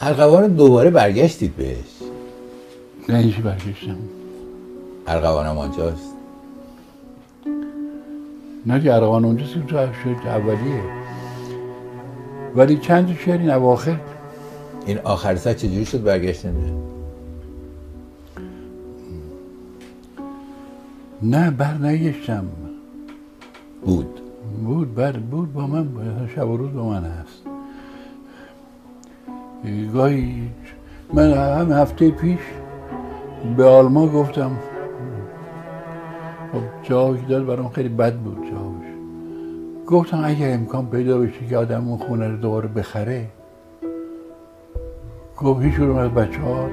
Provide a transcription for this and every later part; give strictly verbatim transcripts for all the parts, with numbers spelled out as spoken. ارغوان دوباره برگشتید بهش؟ نه اینجا برگشتم. ارغوانم آنجاست؟ نه که ارغوان اونجاست که تو شعر اولیه، ولی چند شعر این اواخر. این آخر سر چجوری شد برگشتنده؟ نه برنگشتم. بود بود بر بود با من، شب و روز با من هست. گاهی من هم هفته پیش به آلما گفتم، خب جاهایی داد برام خیلی بد بود جاهاش. گفتم اگه امکان پیدا بشه که آدم اون خونه رو دوباره بخره، گفت هیچ کدوم از بچه ها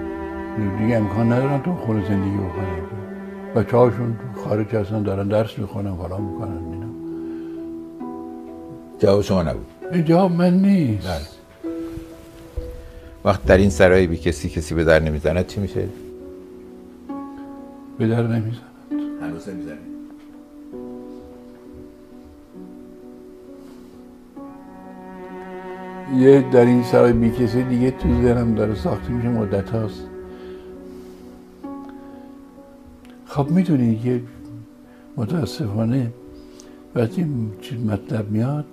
دیگه امکان ندارن تو خونه زندگی بکنن، بچه هاشون خارج هستن دارن درس میخونن فلا میکنن. جواب شما نبود؟ جواب من نیست. بله. وقت در این سرایی بی کسی کسی به در نمیزند چی میشه؟ به در نمیزند. هنوز نمیزنه؟ یه در این سرایی بی کسی دیگه تو ذهنم داره ساخته میشه مدت هاست. خب میدونید که متاسفانه وقتی چیز مطلب میاد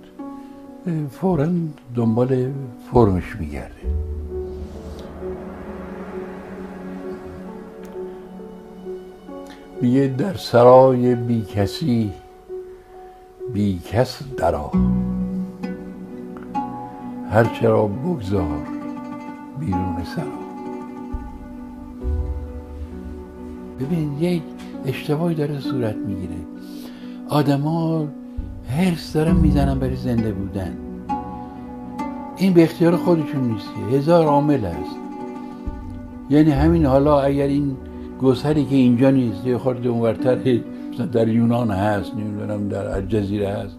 فوراً دنبال فرمش میگرده. میگه در سرای بی کسی بی کس درا، هرچه را بگذار بیرون سرا. ببین یک اشتباهی داره صورت میگیره. آدم ها هرس دارن میزنن برای زنده بودن. این به اختیار خودشون نیست، هزار عامل هست. یعنی همین حالا اگر این گوسری که اینجا نیست یه خورده اونورتر در یونان هست، نمیدونم در الجزیره هست،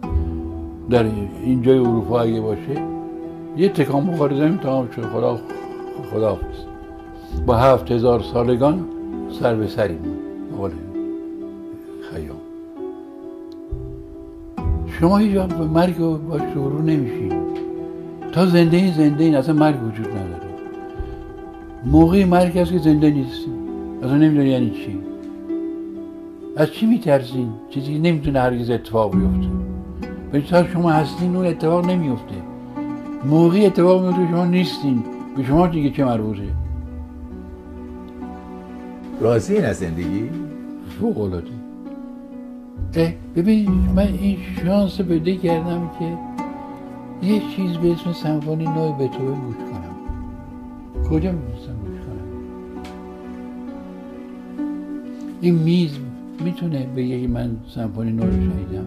در اینجای اروپا اگه باشه یه تکان بخوره زمین تمام شد. خدا خداحافظ. با هفت هزار سالگان سر به سری بود. خیام شما هیچ وقت به مرگ باش رو نمیشین. تا زنده این زنده این اصلا مرگ وجود نداره. موقعی مرگ هست که زنده نیستیم، اصلا نمیدونی یعنی چی. از چی میترسین؟ چیزی نمیتونه هرگز اتفاق بیفته. ولی تا شما هستین اون اتفاق نمیفته. موقعی اتفاق میفته شما نیستین، به شما دیگه چه مربوطه؟ راضی این از زندگی؟ فوق العاده. ببین من این شانس رو پیدا کردم که یه چیز به اسم سمفونی نو بتهوون گوش کنم. کجا میتونستم گوش کنم؟ این میز میتونه بگه من سمفونی نو رو شنیدم،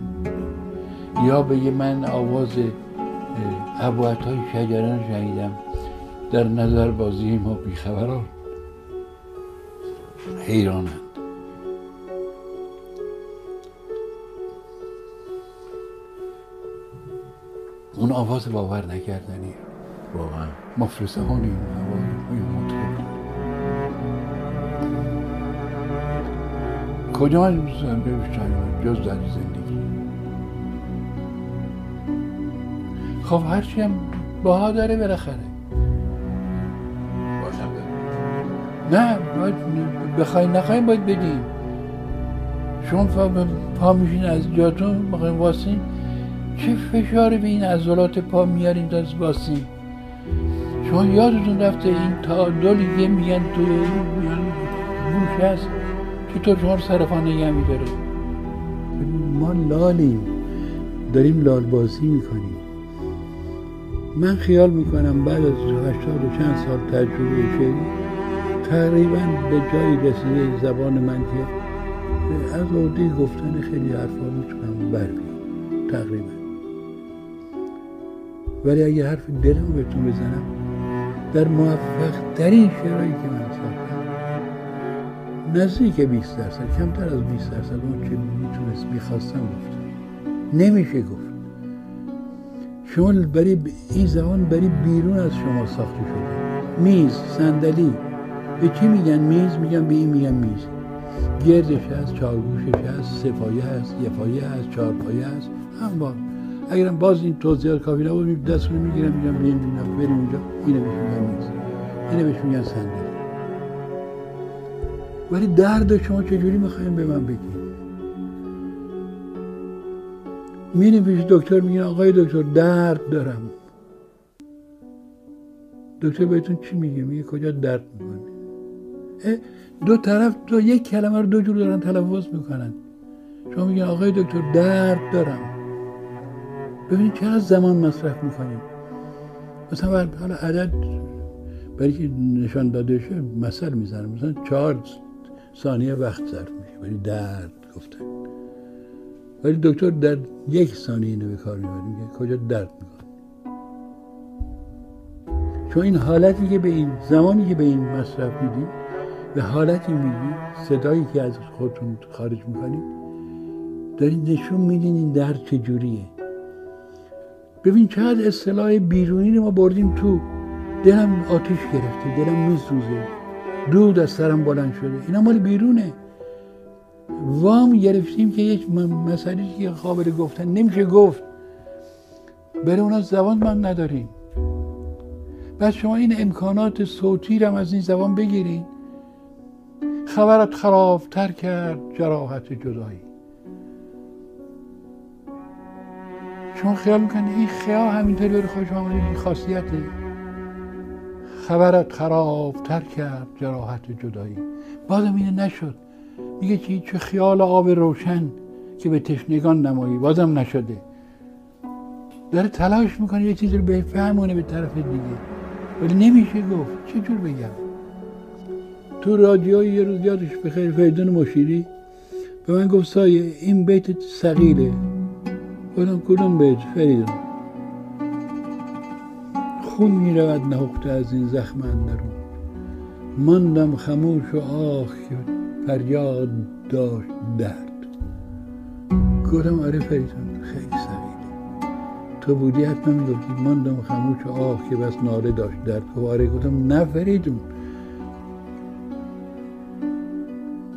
یا بگه من آواز ابهت‌های شجران رو شنیدم. در نظر بازی ما بیخبران حیرانند. اون آواز باور نکردنیه، واقعا مفلسانه. اون آواز کجا میتونم بشنوم جز در زندگی؟ خب هرچی هم باها داره بالاخره. باشم نه باید بخواین نخواین باید بدین. شما پا میشین از جاتون بخواین واسین، چه فشاری به این عضلات پا میارین تا باسین. شما یادتون رفته این تعادلی که میگن تو گوش هست چطور شما رو سر پا نگه میداره. ما لالیم، داریم لال بازی میکنیم. من خیال میکنم بعد از هشتاد و چند سال تجربه شعری تقریبا به جایی رسیده زبان من که از عهده گفتن خیلی حرفا میتونم برمیارم تقریبا. ولی اگه حرف دلم بهتون بزنم، در موفق ترین شعرهایی که من ساختم نزدیک بیست درصد، کمتر از بیست درصد اون که میتونست میخواستم گفتم. نمیشه گفت. شما برای این زمان برای بیرون از شما ساخته شده. میز، صندلی، به چی میگن میز؟ میگن به این میگن میز. گردش هست، چارگوشش هست، سفایه هست، یفایه هست، چارپایه هست. هم بار اگرم باز این توضیحات کافی نبود دستونو میگیرم میگم بریم اینجا، اینو میگم میز. اینه بهش میگن صندلی. ولی درد شما چجوری میخواین به من بگین؟ میریم پیش دکتر، میگن آقای دکتر درد دارم. دکتر بهتون چی میگه؟ میگه کجا درد میکنه؟ دو طرف دو یک کلمه رو دو جور دارن تلفظ میکنن. شما میگن آقای دکتر درد دارم. ببینید چقدر زمان مصرف میکنیم. مثلا حالا عدد برای که نشان داده شه مثل میزنم، مثلا چهار ثانیه وقت صرف میشه برای درد گفتن، ولی دکتر در یک ثانیه اینو به کار میبره، میگه کجا درد میکنه. چون این حالتی که به این زمانی که به این مصرف میدید به حالتی میدید، صدایی که از خودتون خارج میکنید دارید نشون میدین این درد چجوریه. ببین چقدر اصطلاح بیرونی رو ما بردیم تو. دلم آتش گرفته، دلم میسوزه، دود از سرم بلند شده، اینا مال بیرونه. وام گرفتیم که یک مسئله که قابل گفتن نمیشه گفت، برای اونا زبان من نداریم. بعد شما این امکانات صوتی رو از این زبان بگیرین. خبرت خرابتر کرد جراحت جدایی. شما خیال میکنید این خیال همینطوری بره خوش آمده، خاصیته. خبرت خرابتر کرد جراحت جدایی. بازم اینه نشد، میگه چی؟ چه خیال آب روشن که به تشنگان نمایی. بازم نشده، داره تلاش میکنه یه چیزی رو بفهمونه به طرف دیگه، ولی نمیشه گفت. چه جور بگم؟ تو رادیو یه روز یادش بخیر فریدون مشیری به من گفت سایه این بیت ثقیله. گفتم کدوم بیت فریدون؟ خون میرود نهفته از این زخم اندرون، ماندم خموش و آخ فریاد داشت درد. گفتم آره فریدون خیلی سقیده، تو بودی حتما میگفتی ماندم خموش و آخ که بس ناله داشت درد. خب آره. گفتم نه فریدون،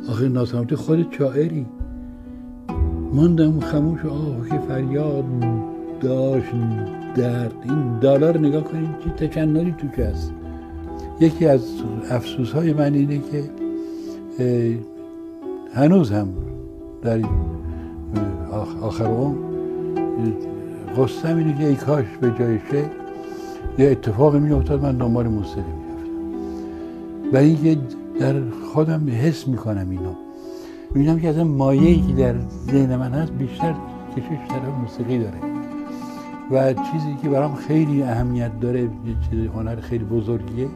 آخه ناسمتی خودت شاعری. ماندم خموش و آخ که فریاد داشت درد. این دلار نگاه کنید چه تکنالی توش هست. یکی از افسوس‌های من اینه که هنوز هم در آخر عمر قصه‌م اینه که ای کاش به جای شعر یه اتفاقی می‌افتاد من دنبال موسیقی می‌رفتم. و اینکه در خودم حس می‌کنم اینو، می‌بینم که اصلا مایه‌ای که در ذهن من هست بیشتر کشش طرف موسیقی داره. و چیزی که برام خیلی اهمیت داره، یه چیز هنر خیلی بزرگیه،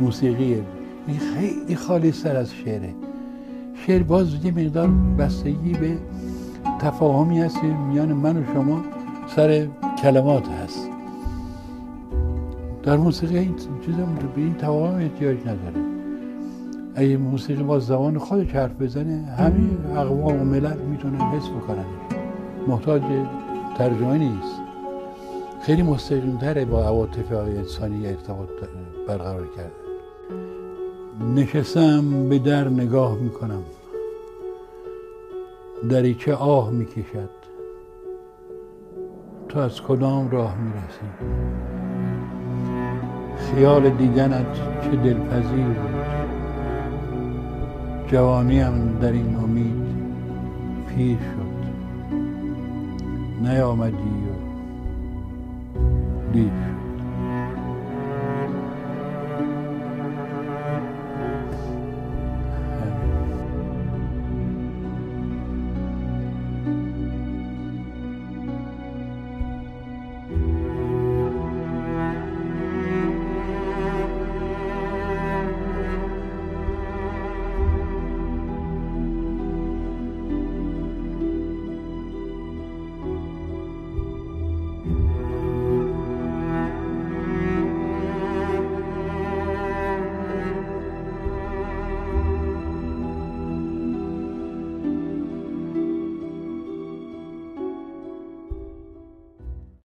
موسیقیه. این خیلی خالص‌تر از شعره. شعر باز یه مقدار بستگی به تفاهمی هست میان من و شما سر کلمات هست. در موسیقی این چیزا به این تفاهم احتیاج نداره. اگه موسیقی باز زبان خودش حرف بزنه، همه اقوام و ملت میتونن حس بکنن، محتاج ترجمه نیست. خیلی مستقیم‌تره با عواطف انسانی ارتباط برقرار کرده. نشستم به در نگاه میکنم، دریچه آه میکشد، تو از کدام راه میرسی؟ خیال دیدنت چه دلپذیر بود، جوانیم در این امید پیر شد، نیامدی و دید.